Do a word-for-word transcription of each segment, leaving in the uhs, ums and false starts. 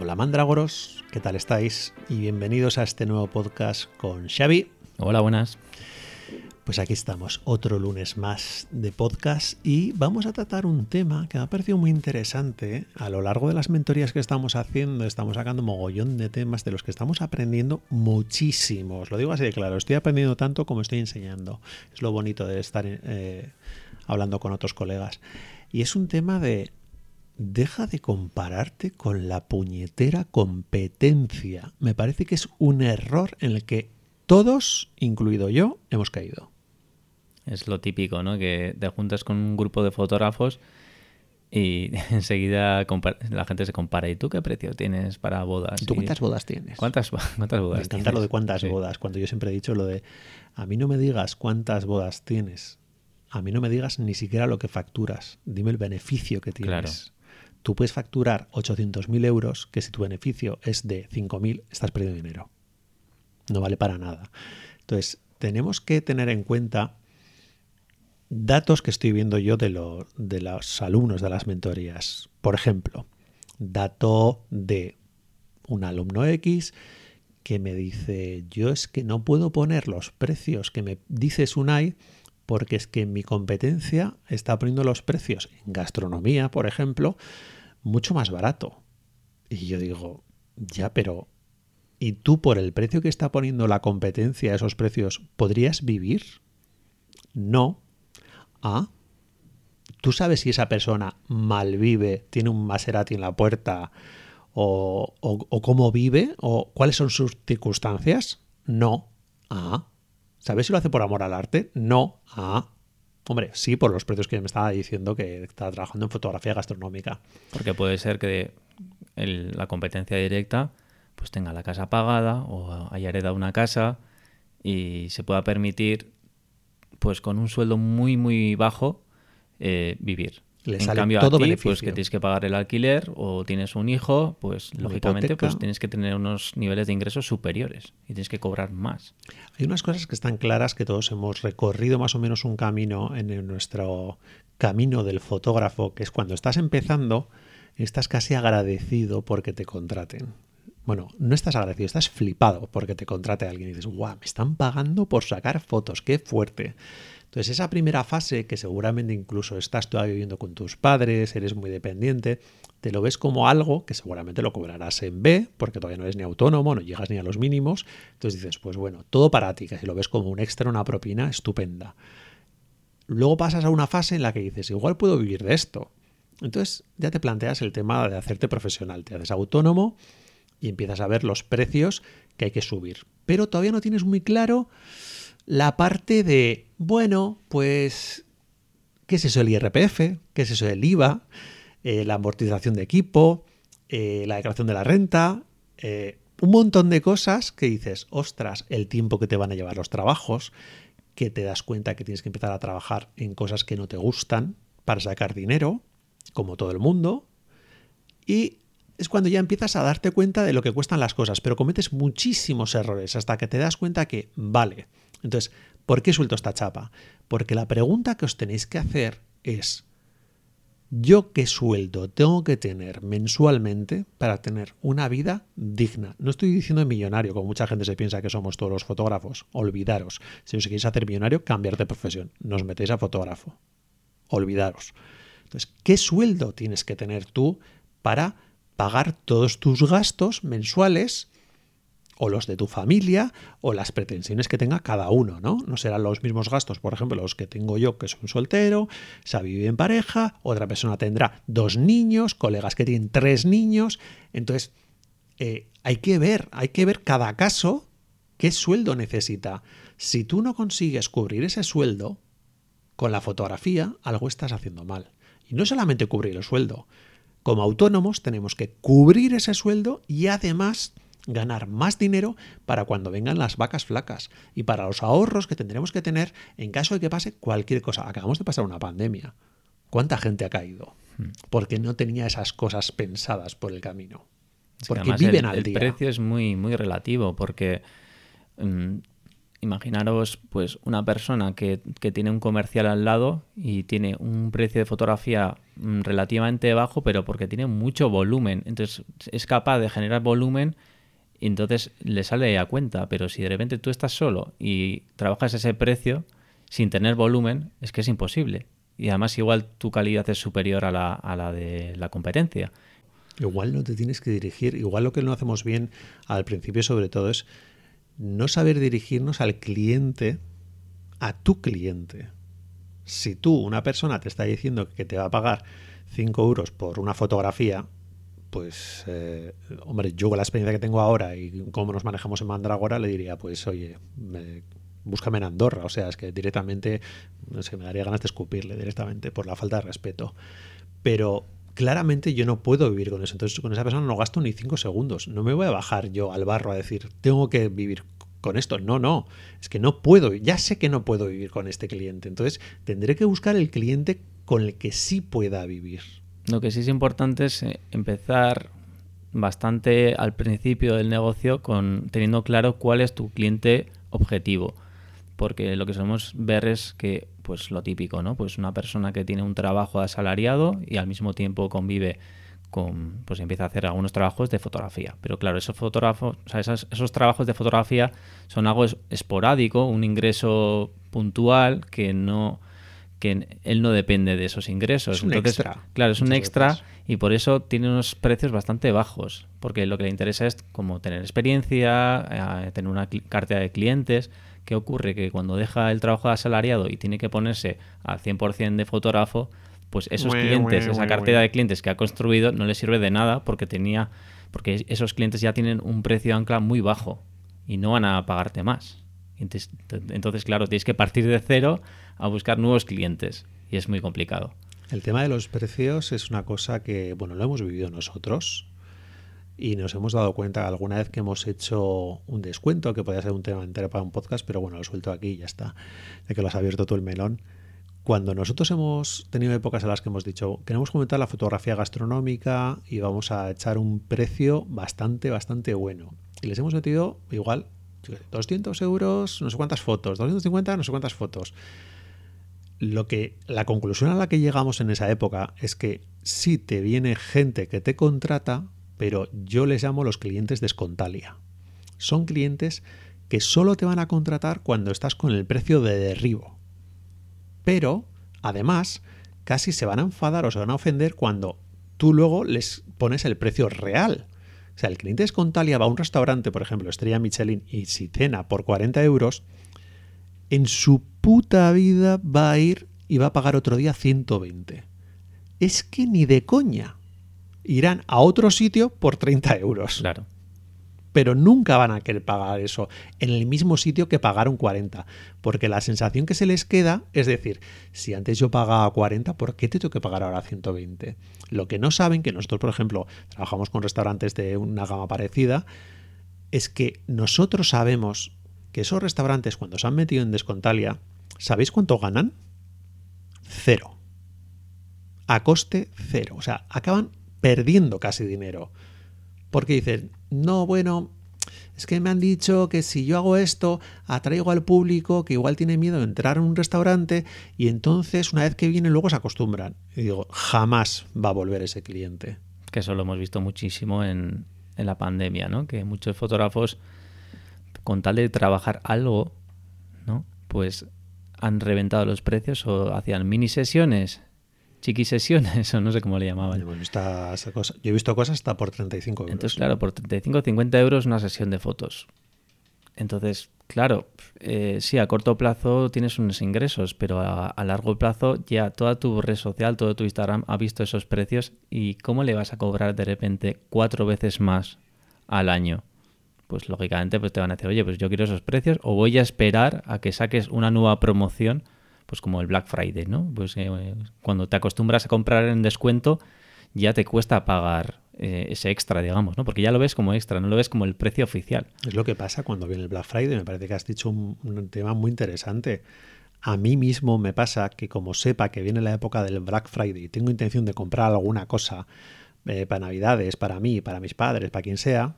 Hola Mandragoros, ¿qué tal estáis? Y bienvenidos a este nuevo podcast con Xavi. Hola, buenas. Pues aquí estamos, otro lunes más de podcast y vamos a tratar un tema que me ha parecido muy interesante. A lo largo de las mentorías que estamos haciendo, estamos sacando mogollón de temas de los que estamos aprendiendo muchísimo. Os lo digo así de claro, estoy aprendiendo tanto como estoy enseñando. Es lo bonito de estar eh, hablando con otros colegas. Y es un tema de... Deja de compararte con la puñetera competencia. Me parece que es un error en el que todos, incluido yo, hemos caído. Es lo típico, ¿no? Que te juntas con un grupo de fotógrafos y enseguida compar- la gente se compara. ¿Y tú qué precio tienes para bodas? ¿Tú cuántas bodas tienes? ¿Cuántas, cuántas bodas Me encanta tienes? Lo de cuántas sí. bodas. Cuando yo siempre he dicho lo de a mí no me digas cuántas bodas tienes. A mí no me digas ni siquiera lo que facturas. Dime el beneficio que tienes. Claro. Tú puedes facturar ochocientos mil euros, que si tu beneficio es de cinco mil, estás perdiendo dinero. No vale para nada. Entonces, tenemos que tener en cuenta datos que estoy viendo yo de, lo, de los alumnos de las mentorías. Por ejemplo, dato de un alumno X que me dice, yo es que no puedo poner los precios que me dice Sunai porque es que mi competencia está poniendo los precios en gastronomía, por ejemplo, mucho más barato. Y yo digo, ya, pero ¿y tú por el precio que está poniendo la competencia a esos precios podrías vivir? No. Ah, ¿tú sabes si esa persona malvive, tiene un Maserati en la puerta o, o, o cómo vive o cuáles son sus circunstancias? No. Ah, ¿sabes si lo hace por amor al arte? No. Ah, hombre, sí, por los precios que me estaba diciendo que estaba trabajando en fotografía gastronómica. Porque puede ser que el, la competencia directa pues tenga la casa pagada o haya heredado una casa y se pueda permitir pues con un sueldo muy, muy bajo eh, vivir. Le en sale cambio todo a ti, beneficio. Pues que tienes que pagar el alquiler o tienes un hijo, pues una lógicamente hipoteca. Pues tienes que tener unos niveles de ingresos superiores y tienes que cobrar más. Hay unas cosas que están claras que todos hemos recorrido más o menos un camino en nuestro camino del fotógrafo, que es cuando estás empezando, estás casi agradecido porque te contraten. Bueno, no estás agradecido, estás flipado porque te contrate a alguien y dices, guau, me están pagando por sacar fotos, qué fuerte. Entonces, esa primera fase, que seguramente incluso estás todavía viviendo con tus padres, eres muy dependiente, te lo ves como algo que seguramente lo cobrarás en B, porque todavía no eres ni autónomo, no llegas ni a los mínimos. Entonces dices, pues bueno, todo para ti, que si lo ves como un extra, una propina, estupenda. Luego pasas a una fase en la que dices, igual puedo vivir de esto. Entonces ya te planteas el tema de hacerte profesional, te haces autónomo y empiezas a ver los precios que hay que subir. Pero todavía no tienes muy claro la parte de, bueno, pues, ¿qué es eso del I R P F? ¿Qué es eso del I V A? Eh, la amortización de equipo, eh, la declaración de la renta, eh, un montón de cosas que dices, ostras, el tiempo que te van a llevar los trabajos, que te das cuenta que tienes que empezar a trabajar en cosas que no te gustan para sacar dinero, como todo el mundo, y es cuando ya empiezas a darte cuenta de lo que cuestan las cosas, pero cometes muchísimos errores hasta que te das cuenta que vale. Entonces, ¿por qué suelto esta chapa? Porque la pregunta que os tenéis que hacer es, ¿yo qué sueldo tengo que tener mensualmente para tener una vida digna? No estoy diciendo millonario, como mucha gente se piensa que somos todos los fotógrafos. Olvidaros. Si os queréis hacer millonario, cambiar de profesión. No os metéis a fotógrafo. Olvidaros. Entonces, ¿qué sueldo tienes que tener tú para pagar todos tus gastos mensuales? O los de tu familia, o las pretensiones que tenga cada uno, ¿no? No serán los mismos gastos, por ejemplo, los que tengo yo, que soy un soltero, se vive en pareja, otra persona tendrá dos niños, colegas que tienen tres niños. Entonces, eh, hay que ver, hay que ver cada caso qué sueldo necesita. Si tú no consigues cubrir ese sueldo con la fotografía, algo estás haciendo mal. Y no solamente cubrir el sueldo. Como autónomos tenemos que cubrir ese sueldo y además ganar más dinero para cuando vengan las vacas flacas y para los ahorros que tendremos que tener en caso de que pase cualquier cosa. Acabamos de pasar una pandemia. ¿Cuánta gente ha caído? Porque no tenía esas cosas pensadas por el camino. Porque sí, viven el, al día. El precio es muy, muy relativo porque um, imaginaros pues una persona que, que tiene un comercial al lado y tiene un precio de fotografía relativamente bajo, pero porque tiene mucho volumen. Entonces es capaz de generar volumen y entonces le sale a cuenta. Pero si de repente tú estás solo y trabajas ese precio sin tener volumen, es que es imposible. Y además igual tu calidad es superior a la, a la de la competencia. Igual no te tienes que dirigir. Igual lo que no hacemos bien al principio sobre todo es no saber dirigirnos al cliente, a tu cliente. Si tú, una persona, te está diciendo que te va a pagar cinco euros por una fotografía, pues, eh, hombre, yo con la experiencia que tengo ahora y cómo nos manejamos en Mandragora, le diría, pues, oye, me, búscame en Andorra. O sea, es que directamente, no sé, me daría ganas de escupirle directamente por la falta de respeto. Pero claramente yo no puedo vivir con eso. Entonces con esa persona no gasto ni cinco segundos. No me voy a bajar yo al barro a decir, tengo que vivir con esto. No, no. Es que no puedo. Ya sé que no puedo vivir con este cliente. Entonces tendré que buscar el cliente con el que sí pueda vivir. Lo que sí es importante es empezar bastante al principio del negocio con teniendo claro cuál es tu cliente objetivo. Porque lo que solemos ver es que, pues lo típico, ¿no? Pues una persona que tiene un trabajo asalariado y al mismo tiempo convive con, pues empieza a hacer algunos trabajos de fotografía. Pero claro, esos fotógrafos, o sea, esos, esos trabajos de fotografía son algo esporádico, un ingreso puntual que no, que él no depende de esos ingresos. Es un Entonces, extra. Claro, es un Muchas extra veces. Y por eso tiene unos precios bastante bajos, porque lo que le interesa es como tener experiencia, eh, tener una cl- cartera de clientes. ¿Qué ocurre? Que cuando deja el trabajo de asalariado y tiene que ponerse al cien por ciento de fotógrafo, pues esos bueno, clientes, bueno, esa cartera bueno. de clientes que ha construido no le sirve de nada porque tenía, porque esos clientes ya tienen un precio de ancla muy bajo y no van a pagarte más. Entonces, entonces, claro, tienes que partir de cero a buscar nuevos clientes y es muy complicado. El tema de los precios es una cosa que, bueno, lo hemos vivido nosotros. Y nos hemos dado cuenta alguna vez que hemos hecho un descuento, que podría ser un tema entero para un podcast, pero bueno, lo suelto aquí y ya está, de que lo has abierto tú el melón. Cuando nosotros hemos tenido épocas en las que hemos dicho, queremos comentar la fotografía gastronómica y vamos a echar un precio bastante, bastante bueno. Y les hemos metido igual doscientos euros, no sé cuántas fotos, doscientos cincuenta, no sé cuántas fotos. Lo que, la conclusión a la que llegamos en esa época es que si te viene gente que te contrata, pero yo les llamo los clientes de Escontalia. Son clientes que solo te van a contratar cuando estás con el precio de derribo. Pero, además, casi se van a enfadar o se van a ofender cuando tú luego les pones el precio real. O sea, el cliente de Escontalia va a un restaurante, por ejemplo, Estrella Michelin, y si cena por cuarenta euros, en su puta vida va a ir y va a pagar otro día ciento veinte. Es que ni de coña. Irán a otro sitio por treinta euros. Claro. Pero nunca van a querer pagar eso en el mismo sitio que pagaron cuarenta. Porque la sensación que se les queda es decir, si antes yo pagaba cuarenta, ¿por qué te tengo que pagar ahora ciento veinte? Lo que no saben, que nosotros, por ejemplo, trabajamos con restaurantes de una gama parecida, es que nosotros sabemos que esos restaurantes, cuando se han metido en Descuentalia, ¿sabéis cuánto ganan? Cero. A coste cero. O sea, acaban perdiendo casi dinero. Porque dicen, no, bueno, es que me han dicho que si yo hago esto, atraigo al público que igual tiene miedo de entrar en un restaurante y entonces una vez que vienen luego se acostumbran. Y digo, jamás va a volver ese cliente. Que eso lo hemos visto muchísimo en, en la pandemia, ¿no? Que muchos fotógrafos, con tal de trabajar algo, ¿no? Pues han reventado los precios o hacían mini sesiones, chiquisesiones, o no sé cómo le llamaban. Bueno, esta, esa cosa. Yo he visto cosas hasta por treinta y cinco euros. Entonces, claro, por treinta y cinco o cincuenta euros una sesión de fotos. Entonces, claro, eh, sí, a corto plazo tienes unos ingresos, pero a, a largo plazo ya toda tu red social, todo tu Instagram ha visto esos precios y ¿cómo le vas a cobrar de repente cuatro veces más al año? Pues lógicamente pues te van a decir, oye, pues yo quiero esos precios o voy a esperar a que saques una nueva promoción pues como el Black Friday, ¿no? Pues eh, cuando te acostumbras a comprar en descuento ya te cuesta pagar eh, ese extra, digamos, ¿no? Porque ya lo ves como extra, no lo ves como el precio oficial. Es lo que pasa cuando viene el Black Friday. Me parece que has dicho un, un tema muy interesante. A mí mismo me pasa que como sepa que viene la época del Black Friday y tengo intención de comprar alguna cosa eh, para Navidades, para mí, para mis padres, para quien sea,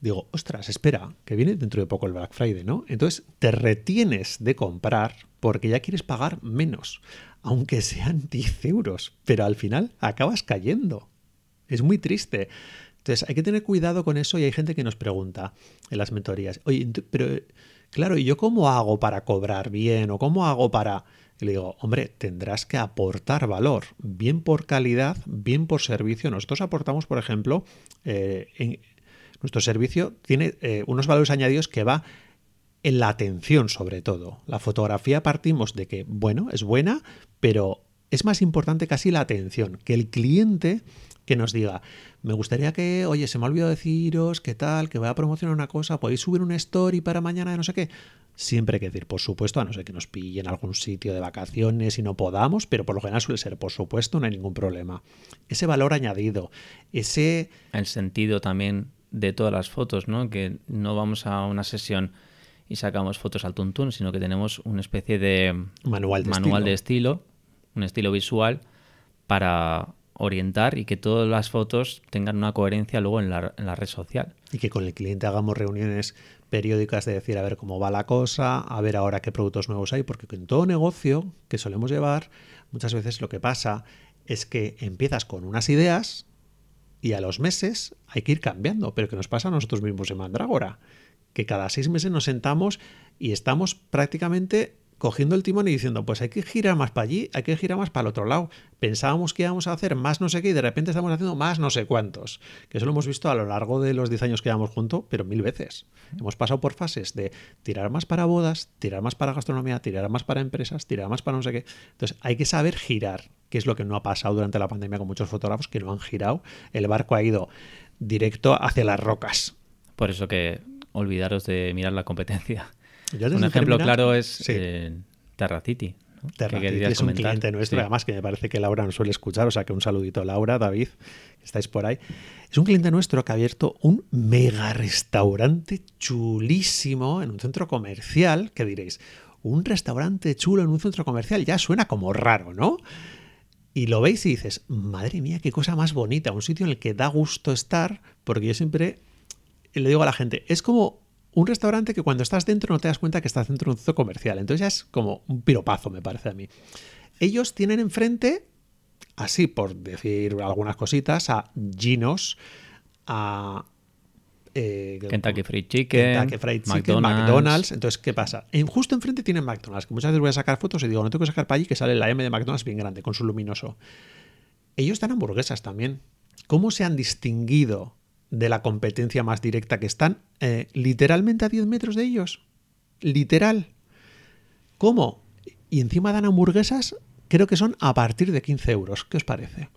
digo, ostras, espera, que viene dentro de poco el Black Friday, ¿no? Entonces te retienes de comprar porque ya quieres pagar menos, aunque sean diez euros, pero al final acabas cayendo. Es muy triste. Entonces hay que tener cuidado con eso y hay gente que nos pregunta en las mentorías, oye, pero claro, ¿y yo cómo hago para cobrar bien? ¿O cómo hago para...? Y le digo, hombre, tendrás que aportar valor, bien por calidad, bien por servicio. Nosotros aportamos, por ejemplo, eh, en... nuestro servicio tiene eh, unos valores añadidos que va en la atención, sobre todo. La fotografía partimos de que, bueno, es buena, pero es más importante casi la atención, que el cliente que nos diga, me gustaría que, oye, se me ha olvidado deciros, qué tal, que voy a promocionar una cosa, podéis subir una story para mañana de no sé qué. Siempre hay que decir, por supuesto, a no ser que nos pille en algún sitio de vacaciones y no podamos, pero por lo general suele ser, por supuesto, no hay ningún problema. Ese valor añadido, ese... El sentido también... de todas las fotos, ¿no? Que no vamos a una sesión y sacamos fotos al tuntún, sino que tenemos una especie de manual de, manual estilo. de estilo, un estilo visual para orientar y que todas las fotos tengan una coherencia luego en la, en la red social. Y que con el cliente hagamos reuniones periódicas de decir, a ver cómo va la cosa, a ver ahora qué productos nuevos hay, porque en todo negocio que solemos llevar, muchas veces lo que pasa es que empiezas con unas ideas y a los meses hay que ir cambiando, pero que nos pasa a nosotros mismos en Mandragora, que cada seis meses nos sentamos y estamos prácticamente cogiendo el timón y diciendo, pues hay que girar más para allí, hay que girar más para el otro lado. Pensábamos que íbamos a hacer más no sé qué y de repente estamos haciendo más no sé cuántos, que eso lo hemos visto a lo largo de los diez años que llevamos juntos, pero mil veces. Hemos pasado por fases de tirar más para bodas, tirar más para gastronomía, tirar más para empresas, tirar más para no sé qué. Entonces hay que saber girar, que es lo que no ha pasado durante la pandemia con muchos fotógrafos que no han girado. El barco ha ido directo hacia las rocas. Por eso que olvidaros de mirar la competencia. Un ejemplo mirar, claro es sí. eh, Terraciti, ¿no? Terraciti es un comentar? cliente nuestro, sí. Además que me parece que Laura nos suele escuchar, o sea que un saludito Laura, David, que estáis por ahí. Es un cliente nuestro que ha abierto un mega restaurante chulísimo en un centro comercial, que diréis, un restaurante chulo en un centro comercial ya suena como raro, ¿no? Y lo veis y dices, madre mía, qué cosa más bonita, un sitio en el que da gusto estar, porque yo siempre le digo a la gente, es como un restaurante que cuando estás dentro no te das cuenta que estás dentro de un centro comercial, entonces ya es como un piropazo, me parece a mí. Ellos tienen enfrente, así por decir algunas cositas, a Gino's, a... Eh, Kentucky Fried Chicken, Kentucky Fried Chicken, McDonald's. McDonald's. Entonces, ¿qué pasa? En, justo enfrente tienen McDonald's, que muchas veces voy a sacar fotos y digo, no tengo que sacar para allí, que sale la M de McDonald's bien grande, con su luminoso. Ellos dan hamburguesas también. ¿Cómo se han distinguido de la competencia más directa que están eh, literalmente a diez metros de ellos? Literal. ¿Cómo? Y encima dan hamburguesas, creo que son a partir de quince euros. ¿Qué os parece?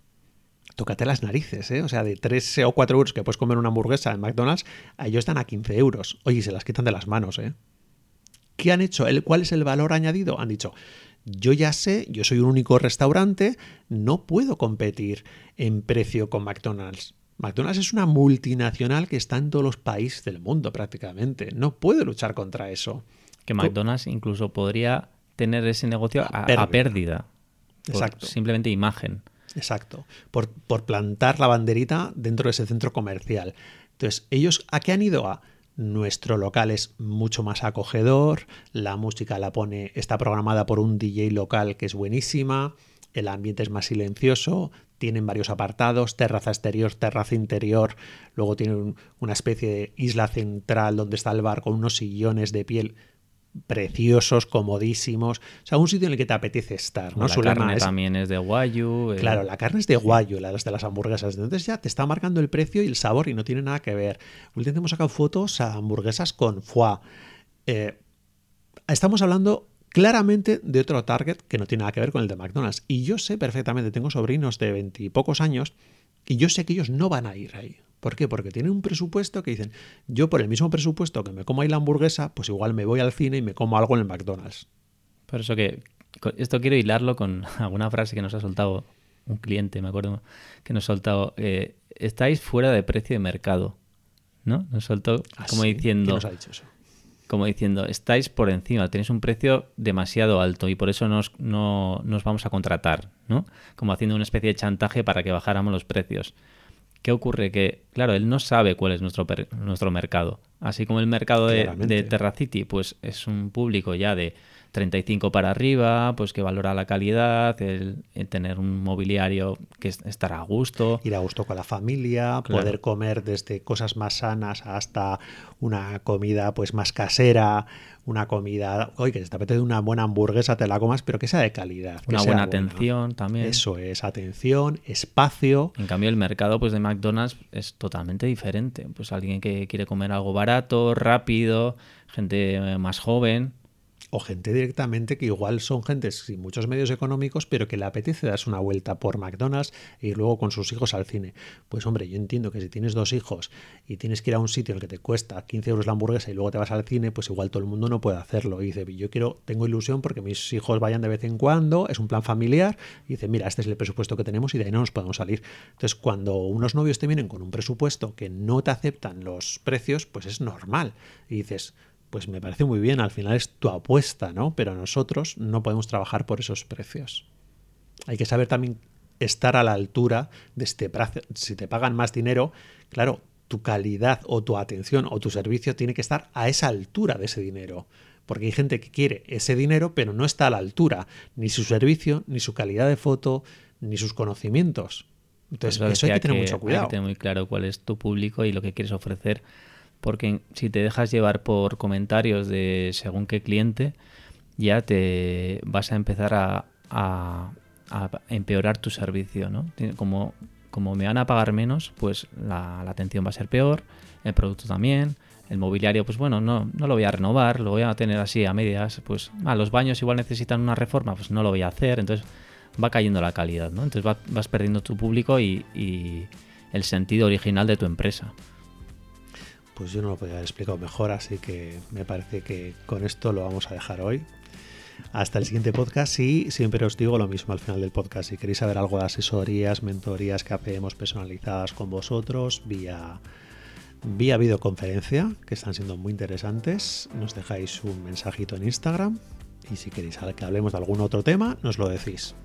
Tócate las narices, ¿eh? O sea, de tres o cuatro euros que puedes comer una hamburguesa en McDonald's, a ellos están a quince euros. Oye, se las quitan de las manos, ¿eh? ¿Qué han hecho? ¿Cuál es el valor añadido? Han dicho, yo ya sé, yo soy un único restaurante, no puedo competir en precio con McDonald's. McDonald's es una multinacional que está en todos los países del mundo prácticamente. No puedo luchar contra eso. Que McDonald's Co- incluso podría tener ese negocio a, a pérdida. A pérdida por Exacto. Simplemente imagen. Exacto, por, por plantar la banderita dentro de ese centro comercial. Entonces, ¿ellos a qué han ido? A nuestro local es mucho más acogedor, la música la pone, está programada por un D J local que es buenísima, el ambiente es más silencioso, tienen varios apartados, terraza exterior, terraza interior, luego tienen una especie de isla central donde está el bar con unos sillones de piel preciosos, comodísimos, o sea, un sitio en el que te apetece estar, ¿no? La Su carne es... también es de guayu. Eh... Claro, la carne es de guayu, la de las hamburguesas. Entonces ya te está marcando el precio y el sabor y no tiene nada que ver. Últimamente hemos sacado fotos a hamburguesas con foie. Eh, estamos hablando claramente de otro target que no tiene nada que ver con el de McDonald's. Y yo sé perfectamente, tengo sobrinos de veintipocos años y yo sé que ellos no van a ir ahí. ¿Por qué? Porque tienen un presupuesto que dicen, yo por el mismo presupuesto que me como ahí la hamburguesa, pues igual me voy al cine y me como algo en el McDonald's. Por eso que esto quiero hilarlo con alguna frase que nos ha soltado un cliente, me acuerdo, que nos ha soltado, eh, estáis fuera de precio de mercado, ¿no? Nos soltó ¿Ah, como sí? diciendo... ¿Quién nos ha dicho eso? Como diciendo, estáis por encima, tenéis un precio demasiado alto y por eso nos, no nos vamos a contratar, ¿no? Como haciendo una especie de chantaje para que bajáramos los precios. ¿Qué ocurre? Que, claro, él no sabe cuál es nuestro, per- nuestro mercado. Así como el mercado de, de Terraciti, pues es un público ya de treinta y cinco para arriba, pues que valora la calidad, el, el tener un mobiliario que estará a gusto. Ir a gusto con la familia, claro. Poder comer desde cosas más sanas hasta una comida pues más casera, una comida... Oye, que te apetece una buena hamburguesa, te la comas, pero que sea de calidad. Una buena atención buena. También. Eso es, atención, espacio... En cambio, el mercado pues de McDonald's es totalmente diferente. Pues alguien que quiere comer algo barato, rápido, gente más joven... O gente directamente que igual son gente sin muchos medios económicos, pero que le apetece darse una vuelta por McDonald's e ir luego con sus hijos al cine. Pues hombre, yo entiendo que si tienes dos hijos y tienes que ir a un sitio en el que te cuesta quince euros la hamburguesa y luego te vas al cine, pues igual todo el mundo no puede hacerlo. Y dice, yo quiero, tengo ilusión porque mis hijos vayan de vez en cuando, es un plan familiar. Y dice, mira, este es el presupuesto que tenemos y de ahí no nos podemos salir. Entonces, cuando unos novios te vienen con un presupuesto que no te aceptan los precios, pues es normal. Y dices... Pues me parece muy bien, al final es tu apuesta, ¿no? Pero nosotros no podemos trabajar por esos precios. Hay que saber también estar a la altura de este precio. Si te pagan más dinero, claro, tu calidad o tu atención o tu servicio tiene que estar a esa altura de ese dinero. Porque hay gente que quiere ese dinero, pero no está a la altura. Ni su servicio, ni su calidad de foto, ni sus conocimientos. Entonces, eso hay que tener mucho cuidado. Hay que tener muy claro cuál es tu público y lo que quieres ofrecer. Porque si te dejas llevar por comentarios de según qué cliente, ya te vas a empezar a, a, a empeorar tu servicio, ¿no? Como, como me van a pagar menos, pues la, la atención va a ser peor, el producto también, el mobiliario, pues bueno, no, no lo voy a renovar, lo voy a tener así a medias, pues ah, los baños igual necesitan una reforma, pues no lo voy a hacer, entonces va cayendo la calidad, ¿no? Entonces va, vas perdiendo tu público y, y el sentido original de tu empresa. Pues yo no lo podía haber explicado mejor, así que me parece que con esto lo vamos a dejar hoy. Hasta el siguiente podcast y siempre os digo lo mismo al final del podcast. Si queréis saber algo de asesorías, mentorías que hacemos personalizadas con vosotros vía, vía videoconferencia, que están siendo muy interesantes, nos dejáis un mensajito en Instagram y si queréis que hablemos de algún otro tema, nos lo decís.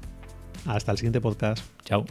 Hasta el siguiente podcast. Chao.